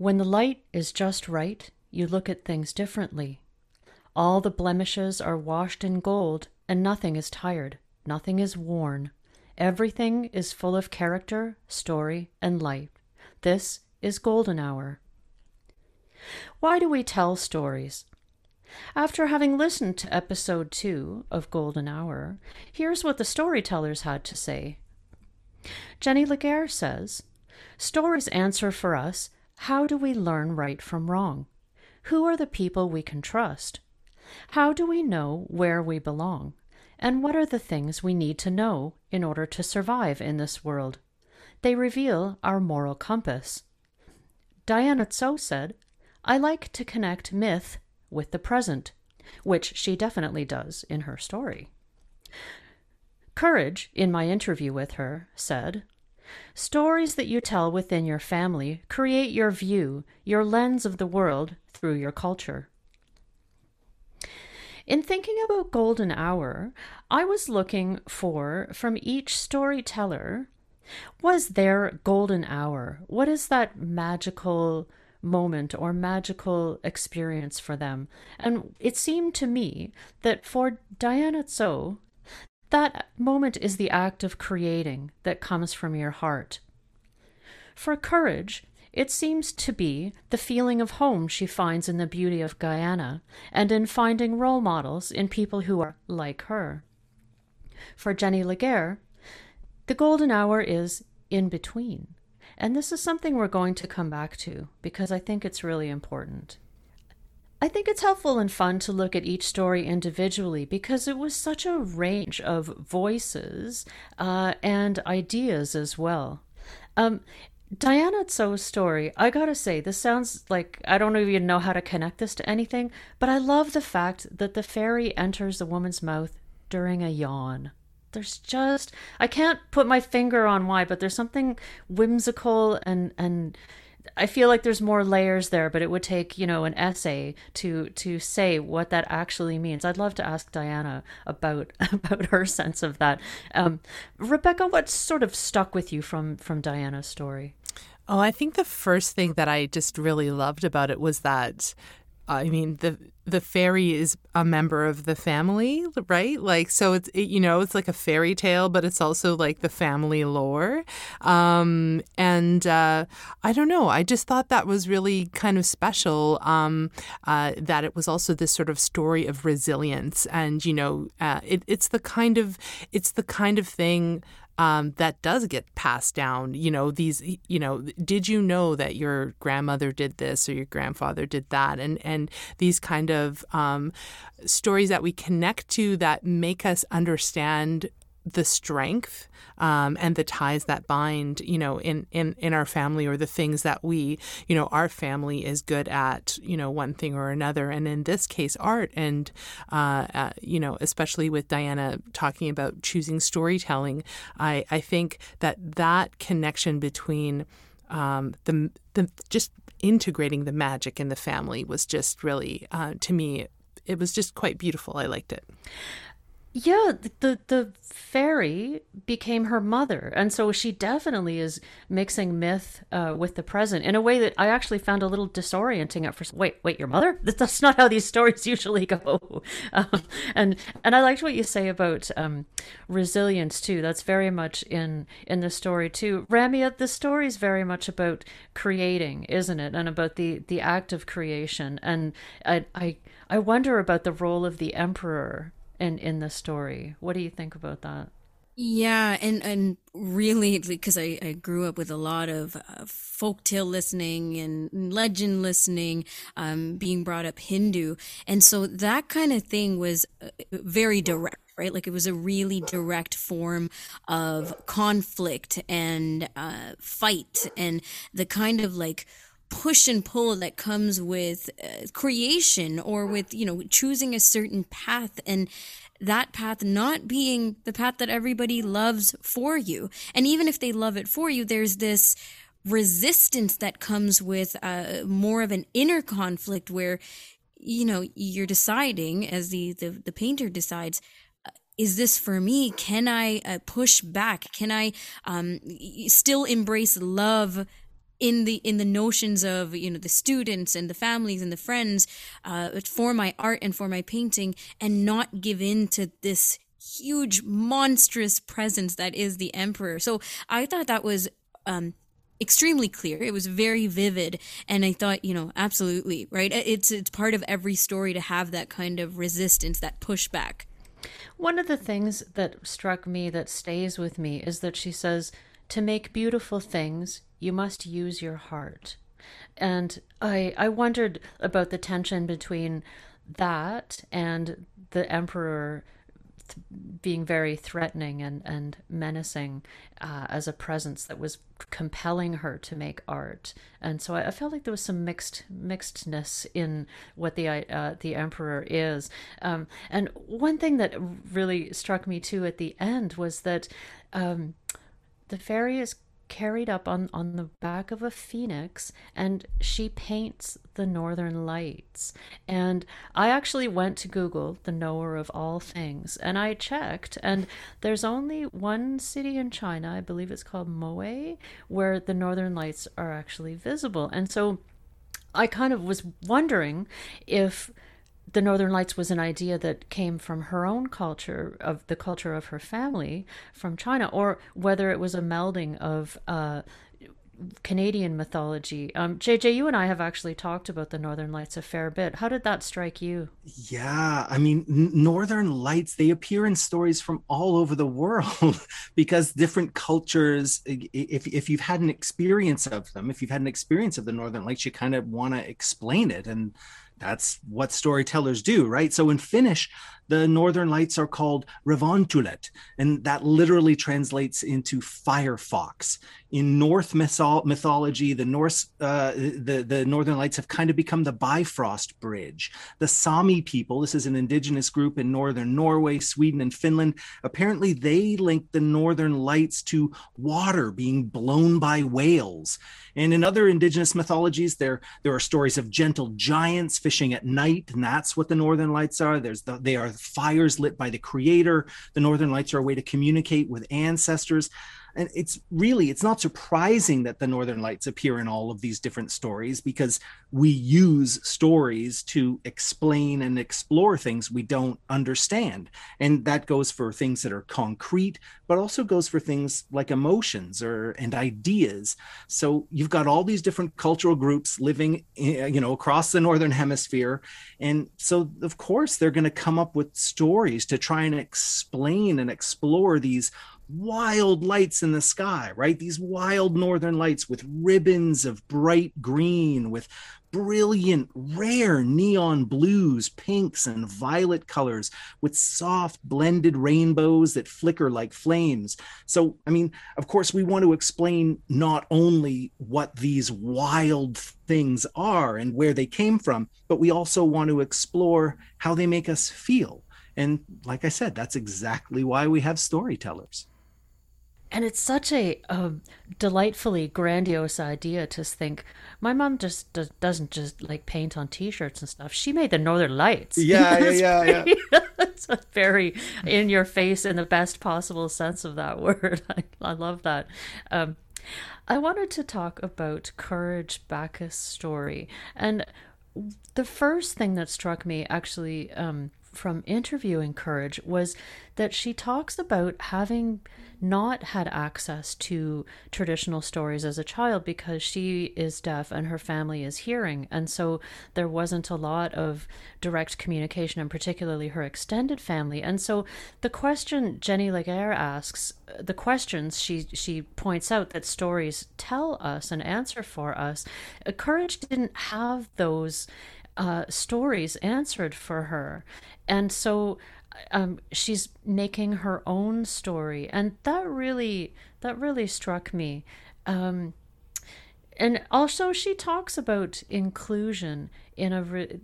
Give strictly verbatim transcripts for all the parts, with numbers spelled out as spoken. When the light is just right, you look at things differently. All the blemishes are washed in gold, and nothing is tired, nothing is worn. Everything is full of character, story, and light. This is golden hour. Why do we tell stories? After having listened to episode two of Golden Hour, here's what the storytellers had to say. Jenny Laguerre says, "Stories answer for us, how do we learn right from wrong? Who are the people we can trust? How do we know where we belong? And what are the things we need to know in order to survive in this world? They reveal our moral compass." Diana Tso said, "I like to connect myth with the present," which she definitely does in her story. Courage, in my interview with her, said, "Stories that you tell within your family create your view, your lens of the world through your culture." In thinking about Golden Hour, I was looking for, from each storyteller, was their golden hour? What is that magical moment or magical experience for them? And it seemed to me that for Diana Tso, that moment is the act of creating that comes from your heart. For Courage, it seems to be the feeling of home she finds in the beauty of Guyana and in finding role models in people who are like her. For Jenny Laguerre, the golden hour is in between. And this is something we're going to come back to because I think it's really important. I think it's helpful and fun to look at each story individually because it was such a range of voices uh, and ideas as well. Um, Diana Tso's story, I gotta say, this sounds like, I don't even know how to connect this to anything, but I love the fact that the fairy enters the woman's mouth during a yawn. There's just, I can't put my finger on why, but there's something whimsical and, and I feel like there's more layers there, but it would take, you know, an essay to to say what that actually means. I'd love to ask Diana about about her sense of that. Um, Rebecca, what sort of stuck with you from, from Diana's story? Oh, I think the first thing that I just really loved about it was that, I mean, the the fairy is a member of the family, right? Like, so it's, it, you know, it's like a fairy tale, but it's also like the family lore. Um, and uh, I don't know, I just thought that was really kind of special, um, uh, that it was also this sort of story of resilience. And, you know, uh, it, it's the kind of, it's the kind of thing Um, that does get passed down, you know, these, you know, did you know that your grandmother did this or your grandfather did that? And and these kind of um, stories that we connect to that make us understand the strength um, and the ties that bind, you know, in, in, in our family, or the things that we, you know, our family is good at, you know, one thing or another. And in this case, art. And, uh, uh, you know, especially with Diana talking about choosing storytelling, I, I think that that connection between um, the, the just integrating the magic in the family was just really, uh, to me, it was just quite beautiful. I liked it. Yeah, the the fairy became her mother, and so she definitely is mixing myth uh, with the present in a way that I actually found a little disorienting at first. Wait, wait, your mother? That's not how these stories usually go. Um, and and I liked what you say about um, resilience too. That's very much in in the story too, Ramya. The story is very much about creating, isn't it? And about the the act of creation. And I I, I wonder about the role of the emperor in in the story. What do you think about that? Yeah, and, and really, because I, I grew up with a lot of uh, folktale listening and legend listening, um, being brought up Hindu. And so that kind of thing was very direct, right? Like it was a really direct form of conflict and uh, fight, and the kind of like push and pull that comes with uh, creation, or with, you know, choosing a certain path, and that path not being the path that everybody loves for you. And even if they love it for you, there's this resistance that comes with uh, more of an inner conflict where, you know, you're deciding, as the, the, the painter decides, is this for me? Can I uh, push back? Can I um, still embrace love in the in the notions of, you know, the students and the families and the friends uh, for my art and for my painting, and not give in to this huge monstrous presence that is the Emperor. So I thought that was um, extremely clear. It was very vivid, and I thought, you know, absolutely right. It's it's part of every story to have that kind of resistance, that pushback. One of the things that struck me that stays with me is that she says, to make beautiful things, you must use your heart. And I I wondered about the tension between that and the Emperor th- being very threatening and, and menacing uh, as a presence that was compelling her to make art. And so I, I felt like there was some mixed mixedness in what the uh, the Emperor is. Um, and one thing that really struck me too at the end was that um, the fairy is carried up on, on the back of a phoenix, and she paints the northern lights. And I actually went to Google, the knower of all things, and I checked, and there's only one city in China, I believe it's called Mohe, where the northern lights are actually visible. And so I kind of was wondering if the northern lights was an idea that came from her own culture, of the culture of her family from China, or whether it was a melding of uh, Canadian mythology. Um, J J, you and I have actually talked about the northern lights a fair bit. How did that strike you? Yeah, I mean, n- northern lights, they appear in stories from all over the world because different cultures, if if you've had an experience of them, if you've had an experience of the northern lights, you kind of want to explain it, and that's what storytellers do, right? So in Finnish, the northern lights are called Revontulet, and that literally translates into firefox. In Norse mytho- mythology, the Norse uh, the, the northern lights have kind of become the Bifrost Bridge. The Sami people, this is an indigenous group in northern Norway, Sweden, and Finland, apparently they link the northern lights to water being blown by whales. And in other indigenous mythologies, there, there are stories of gentle giants fishing at night, and that's what the northern lights are. There's the, they are fires lit by the creator. The northern lights are a way to communicate with ancestors. And it's really, it's not surprising that the northern lights appear in all of these different stories, because we use stories to explain and explore things we don't understand. And that goes for things that are concrete, but also goes for things like emotions or and ideas. So you've got all these different cultural groups living, you know, across the northern hemisphere. And so, of course, they're going to come up with stories to try and explain and explore these wild lights in the sky, right? These wild northern lights with ribbons of bright green, with brilliant, rare neon blues, pinks, and violet colors, with soft blended rainbows that flicker like flames. So, I mean, of course, we want to explain not only what these wild things are and where they came from, but we also want to explore how they make us feel. And like I said, that's exactly why we have storytellers. And it's such a um, delightfully grandiose idea to think, my mom just does, doesn't just like paint on T-shirts and stuff. She made the northern lights. Yeah, yeah, yeah, pretty, yeah. That's a very in your face in the best possible sense of that word. I, I love that. Um, I wanted to talk about Courage Bacchus' story. And the first thing that struck me actually um, from interviewing Courage was that she talks about having not had access to traditional stories as a child because she is deaf and her family is hearing. And so there wasn't a lot of direct communication, and particularly her extended family. And so the question Jenny Laguerre asks, the questions she, she points out that stories tell us and answer for us, Courage didn't have those uh, stories answered for her. And so Um, she's making her own story, and that really that really struck me. Um, and also, she talks about inclusion in a re-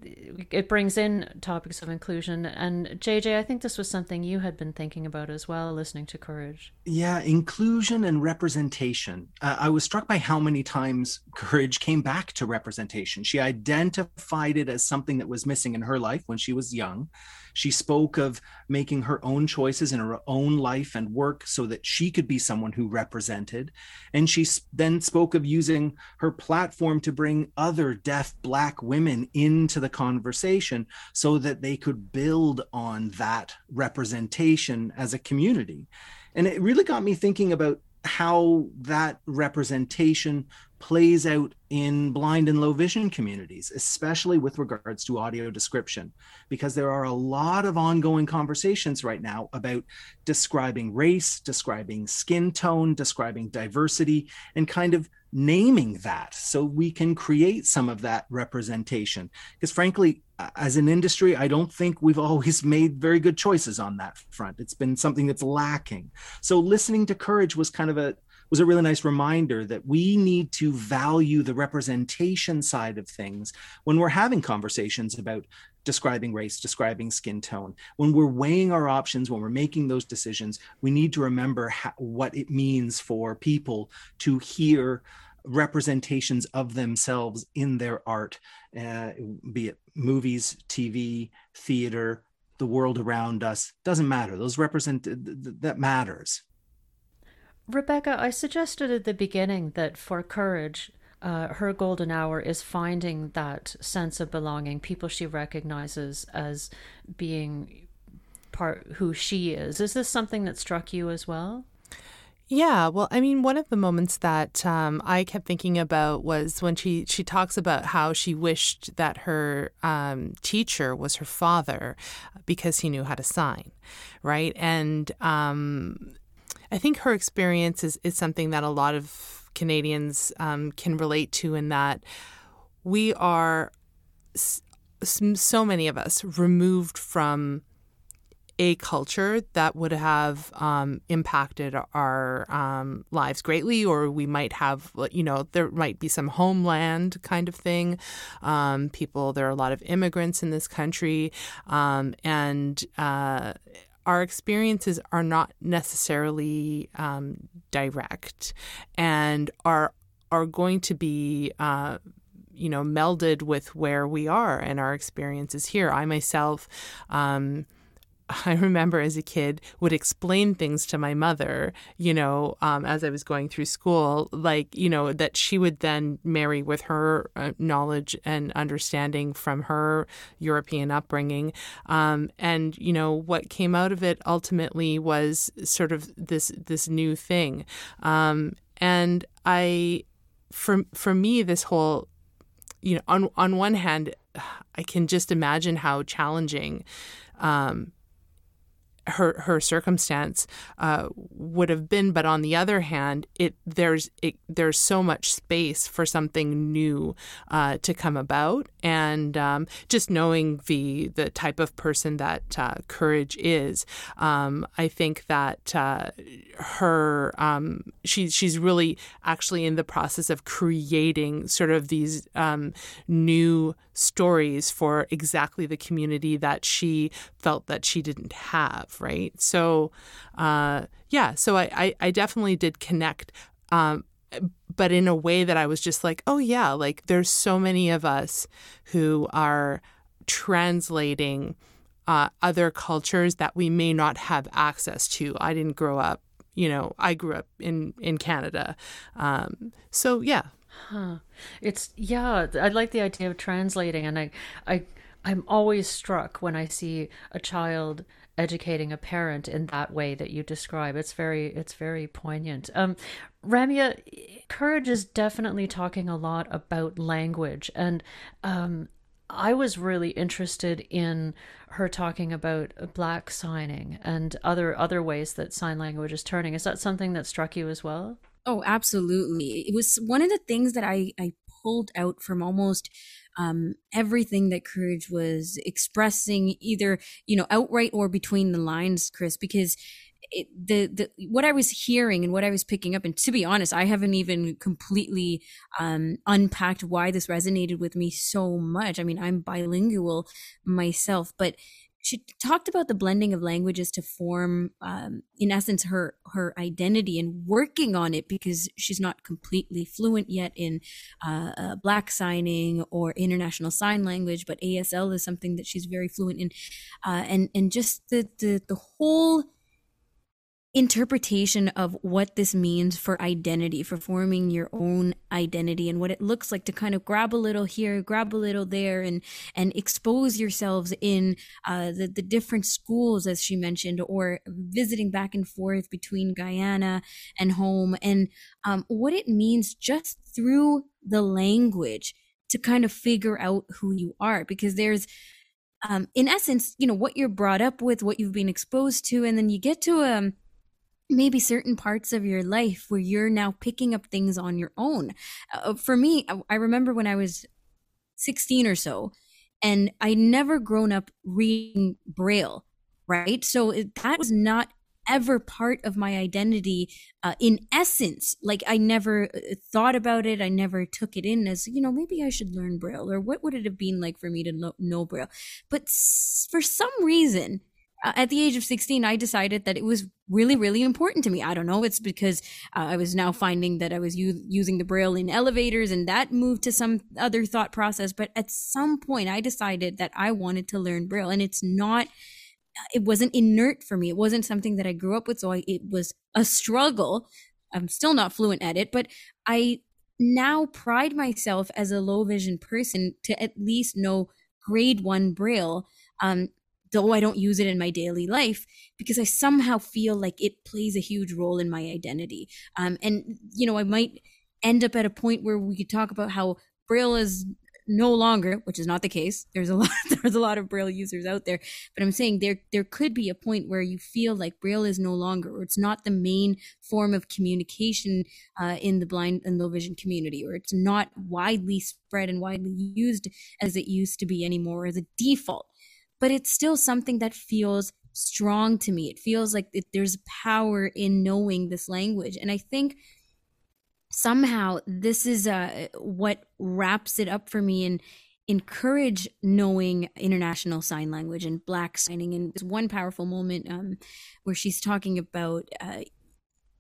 it brings in topics of inclusion. And J J, I think this was something you had been thinking about as well, listening to Courage. Yeah, inclusion and representation. Uh, I was struck by how many times Courage came back to representation. She identified it as something that was missing in her life when she was young. She spoke of making her own choices in her own life and work so that she could be someone who represented. And she then spoke of using her platform to bring other deaf Black women into the conversation so that they could build on that representation as a community. And it really got me thinking about how that representation plays out in blind and low vision communities, especially with regards to audio description, because there are a lot of ongoing conversations right now about describing race, describing skin tone, describing diversity, and kind of naming that so we can create some of that representation. Because frankly, as an industry, I don't think we've always made very good choices on that front. It's been something that's lacking. So listening to Courage was kind of a was a really nice reminder that we need to value the representation side of things when we're having conversations about describing race, describing skin tone. When we're weighing our options, when we're making those decisions, we need to remember how, what it means for people to hear representations of themselves in their art, uh, be it movies, T V, theater, the world around us. Doesn't matter. Those represent, th- th- that matters. Rebecca, I suggested at the beginning that for Courage, uh, her golden hour is finding that sense of belonging, people she recognizes as being part who she is. Is this something that struck you as well? Yeah, well, I mean, one of the moments that um, I kept thinking about was when she, she talks about how she wished that her um, teacher was her father because he knew how to sign, right? And um I think her experience is, is something that a lot of Canadians um, can relate to, in that we are, so many of us, removed from a culture that would have um, impacted our um, lives greatly, or we might have, you know, there might be some homeland kind of thing. Um, people, there are a lot of immigrants in this country, um, and uh our experiences are not necessarily um, direct, and are are going to be, uh, you know, melded with where we are and our experiences here. I myself, um, I remember as a kid, would explain things to my mother, you know, um, as I was going through school, like, you know, that she would then marry with her uh, knowledge and understanding from her European upbringing. Um, and, you know, what came out of it ultimately was sort of this this new thing. Um, and I, for, for me, this whole, you know, on, on one hand, I can just imagine how challenging um her her circumstance uh, would have been, but on the other hand, it there's it, there's so much space for something new uh, to come about, and um, just knowing the the type of person that uh, Courage is, um, I think that uh, her um, she she's really actually in the process of creating sort of these um, new stories for exactly the community that she felt that she didn't have. Right. So, uh, yeah, so I, I, I definitely did connect, um, but in a way that I was just like, oh, yeah, like there's so many of us who are translating uh, other cultures that we may not have access to. I didn't grow up, you know, I grew up in, in Canada. Um, so, yeah. Huh. It's yeah, I like the idea of translating. And I, I, I'm always struck when I see a child educating a parent in that way that you describe. It's very, it's very poignant. Um, Ramya, Courage is definitely talking a lot about language, and um, I was really interested in her talking about Black signing and other other ways that sign language is turning. Is that something that struck you as well? Oh, absolutely. It was one of the things that I I pulled out from almost Um, everything that Courage was expressing, either, you know, outright or between the lines, Chris, because it, the, the, what I was hearing and what I was picking up, and to be honest, I haven't even completely um, unpacked why this resonated with me so much. I mean, I'm bilingual myself, but she talked about the blending of languages to form, um, in essence, her her identity and working on it, because she's not completely fluent yet in uh, uh, Black Signing or International Sign Language, but A S L is something that she's very fluent in, uh, and and just the the the whole interpretation of what this means for identity, for forming your own identity, and what it looks like to kind of grab a little here, grab a little there, and and expose yourselves in uh, the, the different schools, as she mentioned, or visiting back and forth between Guyana and home, and um, what it means just through the language to kind of figure out who you are, because there's um, in essence, you know, what you're brought up with, what you've been exposed to, and then you get to a maybe certain parts of your life where you're now picking up things on your own. Uh, for me, I, I remember when I was sixteen or so, and I'd never grown up reading Braille, right? So it, that was not ever part of my identity uh, in essence. Like, I never thought about it. I never took it in as, you know, maybe I should learn Braille, or what would it have been like for me to know, know Braille? But s- for some reason, at the age of sixteen, I decided that it was really, really important to me. I don't know. It's because uh, I was now finding that I was u- using the Braille in elevators, and that moved to some other thought process. But at some point, I decided that I wanted to learn Braille, and it's not, it wasn't inert for me. It wasn't something that I grew up with. So I, it was a struggle. I'm still not fluent at it, but I now pride myself as a low vision person to at least know grade one Braille, um, though I don't use it in my daily life, because I somehow feel like it plays a huge role in my identity. Um, and, you know, I might end up at a point where we could talk about how Braille is no longer, which is not the case. There's a lot, there's a lot of Braille users out there, but I'm saying there, there could be a point where you feel like Braille is no longer, or it's not the main form of communication uh, in the blind and low vision community, or it's not widely spread and widely used as it used to be anymore, as a default. But it's still something that feels strong to me. It feels like it, there's power in knowing this language. And I think somehow this is uh, what wraps it up for me and encourage knowing International Sign Language and Black Signing. And there's one powerful moment um, where she's talking about uh,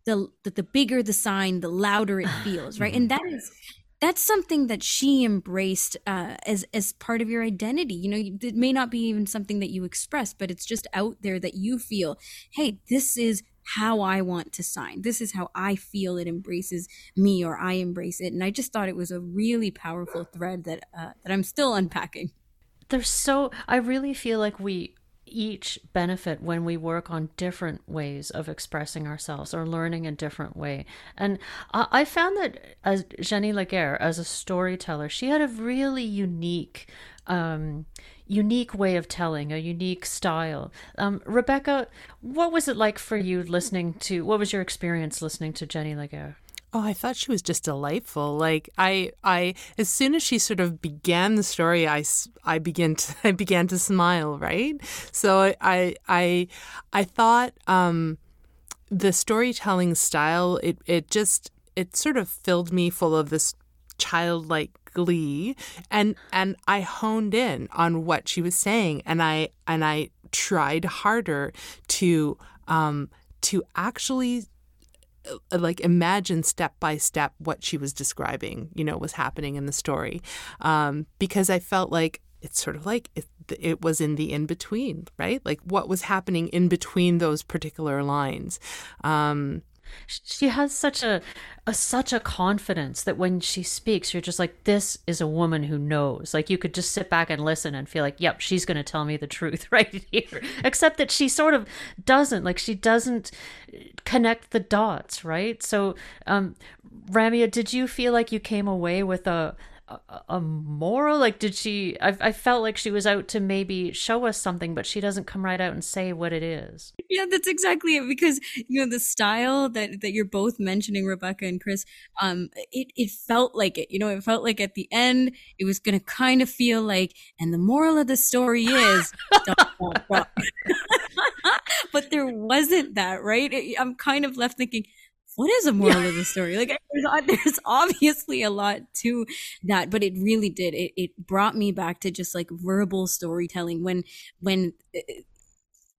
the, the the bigger the sign, the louder it feels, right? And that is... that's something that she embraced uh, as as part of your identity. You know, it may not be even something that you express, but it's just out there that you feel, hey, this is how I want to sign. This is how I feel it embraces me, or I embrace it. And I just thought it was a really powerful thread that uh, that I'm still unpacking. There's so, I really feel like we each benefit when we work on different ways of expressing ourselves or learning a different way. And I found that as Jenny Laguerre, as a storyteller, she had a really unique, um, unique way of telling, a unique style. Um, Rebecca, what was it like for you listening to, what was your experience listening to Jenny Laguerre? Oh, I thought she was just delightful. Like I, I, as soon as she sort of began the story, I, I began to, I began to smile. Right. So I, I, I thought um, the storytelling style, it, it just, it sort of filled me full of this childlike glee, and and I honed in on what she was saying, and I, and I tried harder to, um, to actually. Like imagine step by step what she was describing, you know, was happening in the story, um, because I felt like it's sort of like it, it was in the in between, right? Like what was happening in between those particular lines. Um, she has such a, a such a confidence that when she speaks, you're just like, this is a woman who knows. Like you could just sit back and listen and feel like, yep, she's going to tell me the truth right here. Except that she sort of doesn't, like she doesn't connect the dots, right? So, um, Ramya, did you feel like you came away with a a, a moral? Like, did she, I, I felt like she was out to maybe show us something, but she doesn't come right out and say what it is. Yeah, that's exactly it. Because, you know, the style that, that you're both mentioning, Rebecca and Chris, um, it, it felt like it, you know, it felt like at the end, it was going to kind of feel like, and the moral of the story is, but there wasn't that, right? It, I'm kind of left thinking, what is the moral yeah. of the story? Like, there's, there's obviously a lot to that, but it really did. It, it brought me back to just like verbal storytelling when when it,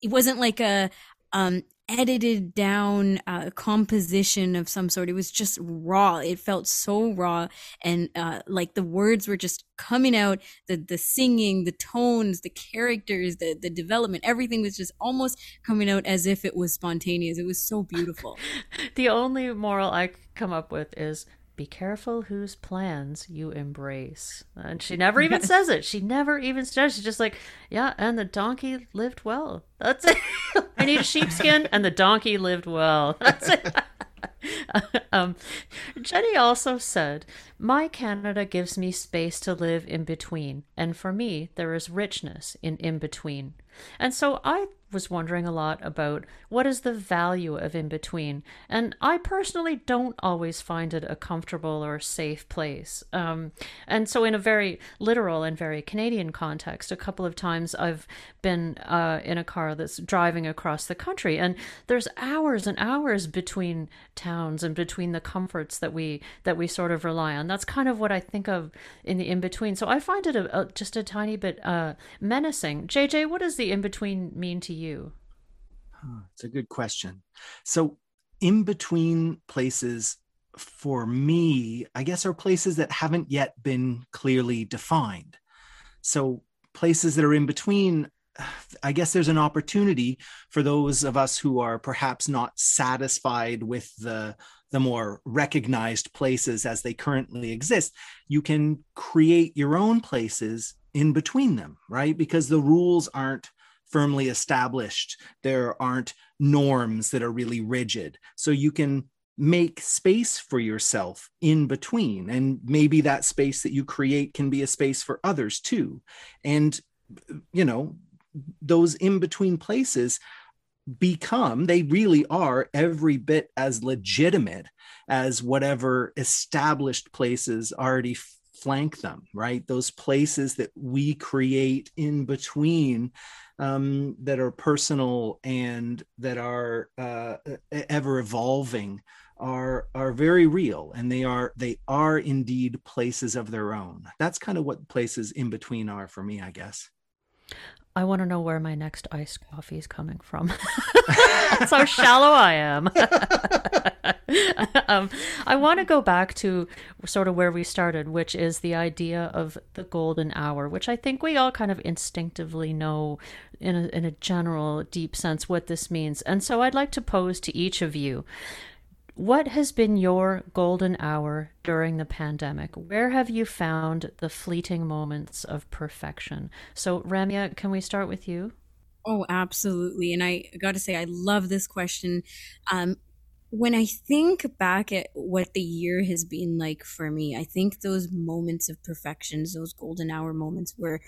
it wasn't like a um, edited down uh, composition of some sort. It was just raw. It felt so raw, and uh, like the words were just coming out. The the singing, the tones, the characters, the the development, everything was just almost coming out as if it was spontaneous. It was so beautiful. The only moral I could come up with is, be careful whose plans you embrace. And she never even says it. She never even says it. She's just like, yeah, and the donkey lived well. That's it. I need a sheepskin, and the donkey lived well. That's it. um, Jenny also said, my Canada gives me space to live in between. And for me, there is richness in in between. And so I was wondering a lot about what is the value of in between, and I personally don't always find it a comfortable or safe place. Um, and so, in a very literal and very Canadian context, a couple of times I've been uh, in a car that's driving across the country, and there's hours and hours between towns and between the comforts that we that we sort of rely on. That's kind of what I think of in the in between. So I find it a, a, just a tiny bit uh, menacing. J J, what does the in between mean to you? you? It's huh, a good question. So in between places for me, I guess, are places that haven't yet been clearly defined. So places that are in between, I guess there's an opportunity for those of us who are perhaps not satisfied with the, the more recognized places as they currently exist. You can create your own places in between them, right? Because the rules aren't firmly established. There aren't norms that are really rigid. So you can make space for yourself in between. And maybe that space that you create can be a space for others too. And, you know, those in-between places become, they really are every bit as legitimate as whatever established places already flank them, right? Those places that we create in between, um, that are personal and that are uh, ever evolving, are are very real, and they are they are indeed places of their own. That's kind of what places in between are for me, I guess. I want to know where my next iced coffee is coming from. That's how shallow I am. um, I want to go back to sort of where we started, which is the idea of the golden hour, which I think we all kind of instinctively know in a, in a general deep sense what this means. And so I'd like to pose to each of you, what has been your golden hour during the pandemic? Where have you found the fleeting moments of perfection? So, Ramya, can we start with you? Oh, absolutely. And I got to say, I love this question. Um, when I think back at what the year has been like for me, I think those moments of perfections, those golden hour moments, were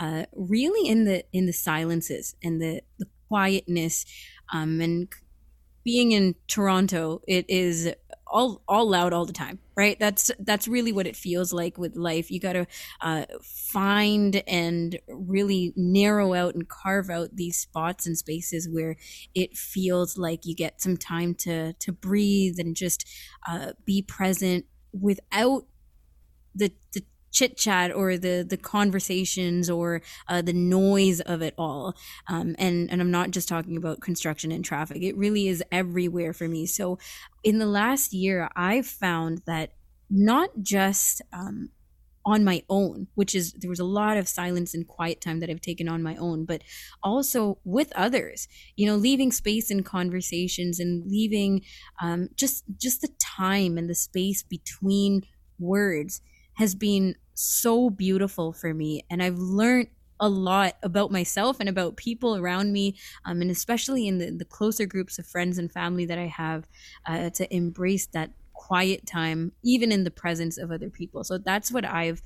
uh, really in the in the silences and the, the quietness, um, and being in Toronto, it is all all loud all the time, right? That's that's really what it feels like with life. You got to uh, find and really narrow out and carve out these spots and spaces where it feels like you get some time to to breathe and just uh, be present without the the chit chat or the the conversations or uh, the noise of it all. Um, and, and I'm not just talking about construction and traffic. It really is everywhere for me. So in the last year, I've found that not just um, on my own, which is, there was a lot of silence and quiet time that I've taken on my own, but also with others, you know, leaving space in conversations and leaving um, just just the time and the space between words has been so beautiful for me. And I've learned a lot about myself and about people around me, um, and especially in the, the closer groups of friends and family that I have, uh, to embrace that quiet time, even in the presence of other people. So that's what I've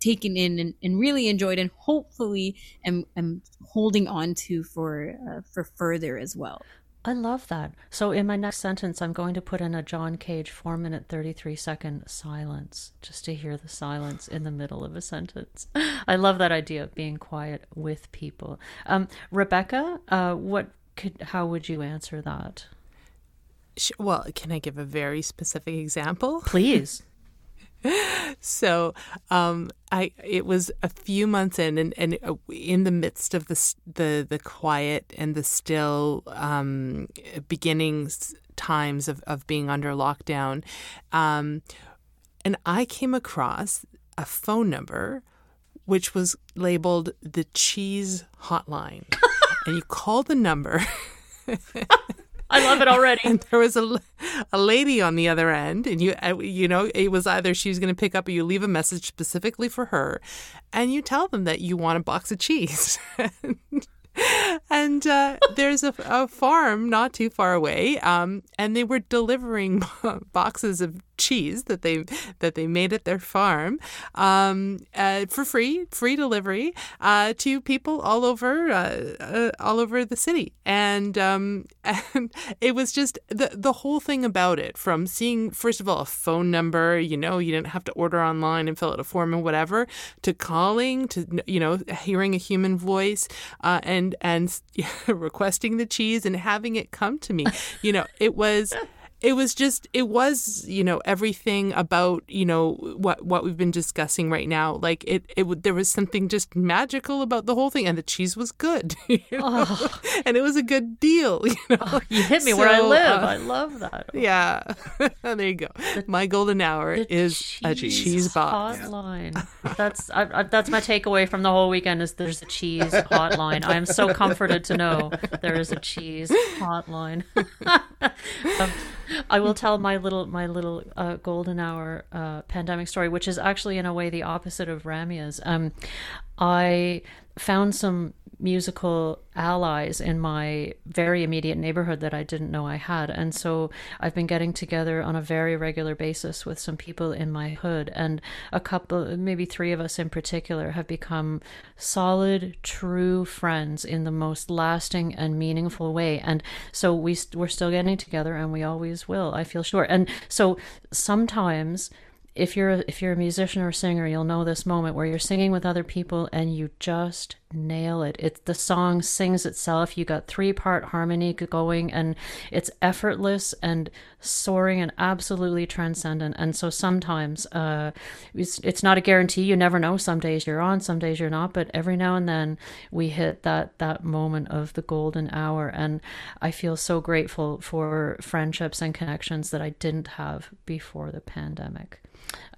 taken in and, and really enjoyed, and hopefully am, am holding on to for uh, for further as well. I love that. So in my next sentence, I'm going to put in a John Cage four minute, thirty-three second silence, just to hear the silence in the middle of a sentence. I love that idea of being quiet with people. Um, Rebecca, uh, what could, how would you answer that? Well, can I give a very specific example? Please. So um, I it was a few months in, and, and in the midst of the the, the quiet and the still um, beginnings times of, of being under lockdown, um, and I came across a phone number which was labeled the Cheese Hotline, and you call the number. I love it already. And there was a, a lady on the other end, and you you know, it was either she was going to pick up or you leave a message specifically for her, and you tell them that you want a box of cheese. and and uh, there's a, a farm not too far away, um, and they were delivering boxes of cheese that they that they made at their farm um, uh, for free, free delivery uh, to people all over uh, uh, all over the city. And um, and it was just the the whole thing about it, from seeing, first of all, a phone number, you know, you didn't have to order online and fill out a form and whatever, to calling, to, you know, hearing a human voice uh, and and requesting the cheese and having it come to me. You know, it was... It was just, it was, you know, everything about, you know, what what we've been discussing right now. Like, it, it there was something just magical about the whole thing, and the cheese was good, you know? Oh. And it was a good deal. You know? Oh, you hit me so, where I live. Uh, I love that. Yeah. There you go. The, my golden hour is cheese a cheese box. Hotline. that's I, I, that's my takeaway from the whole weekend, is there's a cheese hotline. I am so comforted to know there is a cheese hotline. um, I will tell my little my little uh, golden hour uh, pandemic story, which is actually in a way the opposite of Ramya's. Um, I found some musical allies in my very immediate neighborhood that I didn't know I had, and so I've been getting together on a very regular basis with some people in my hood, and a couple, maybe three of us in particular, have become solid, true friends in the most lasting and meaningful way. And so we we're still getting together, and we always will, I feel sure. And so sometimes, If you're if you're a musician or a singer, you'll know this moment where you're singing with other people and you just nail it. It's the song sings itself. You got three-part harmony going, and it's effortless and soaring and absolutely transcendent. And so sometimes uh, it's it's not a guarantee. You never know. Some days you're on, some days you're not. But every now and then we hit that that moment of the golden hour, and I feel so grateful for friendships and connections that I didn't have before the pandemic.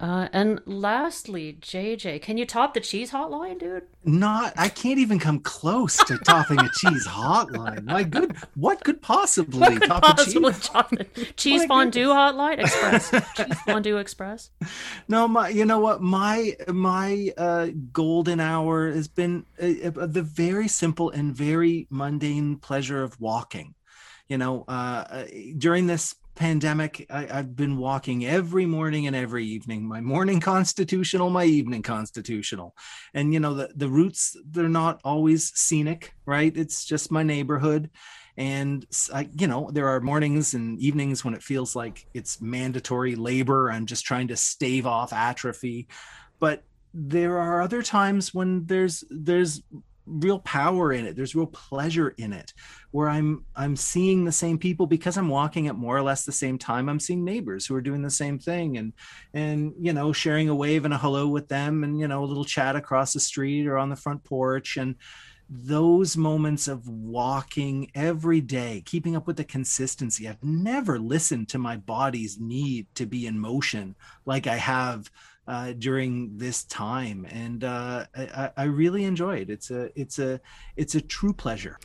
Uh, and lastly, J J, can you top the cheese hotline, dude? Not, I can't even come close to topping a cheese hotline. My good, what could possibly what could top possibly a cheese hotline? Cheese fondue hotline express. Cheese fondue express. No, my, you know what? My my uh, golden hour has been uh, the very simple and very mundane pleasure of walking. You know, uh, during this pandemic, I, I've been walking every morning and every evening. My morning constitutional, my evening constitutional. And you know, the, the routes, they're not always scenic, right? It's just my neighborhood. And I, you know, there are mornings and evenings when it feels like it's mandatory labor. I'm just trying to stave off atrophy. But there are other times when there's there's real power in it. There's real pleasure in it, where I'm I'm seeing the same people because I'm walking at more or less the same time. I'm seeing neighbors who are doing the same thing, and and you know, sharing a wave and a hello with them, and you know, a little chat across the street or on the front porch. And those moments of walking every day, keeping up with the consistency. I've never listened to my body's need to be in motion like I have Uh, during this time, and uh, I, I really enjoy it. It's a, it's a, it's a true pleasure.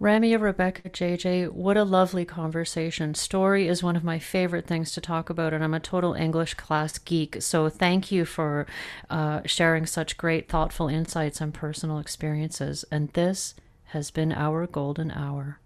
Ramya, Rebecca, J J, what a lovely conversation. Story is one of my favorite things to talk about, and I'm a total English class geek. So thank you for uh, sharing such great, thoughtful insights and personal experiences. And this has been our golden hour.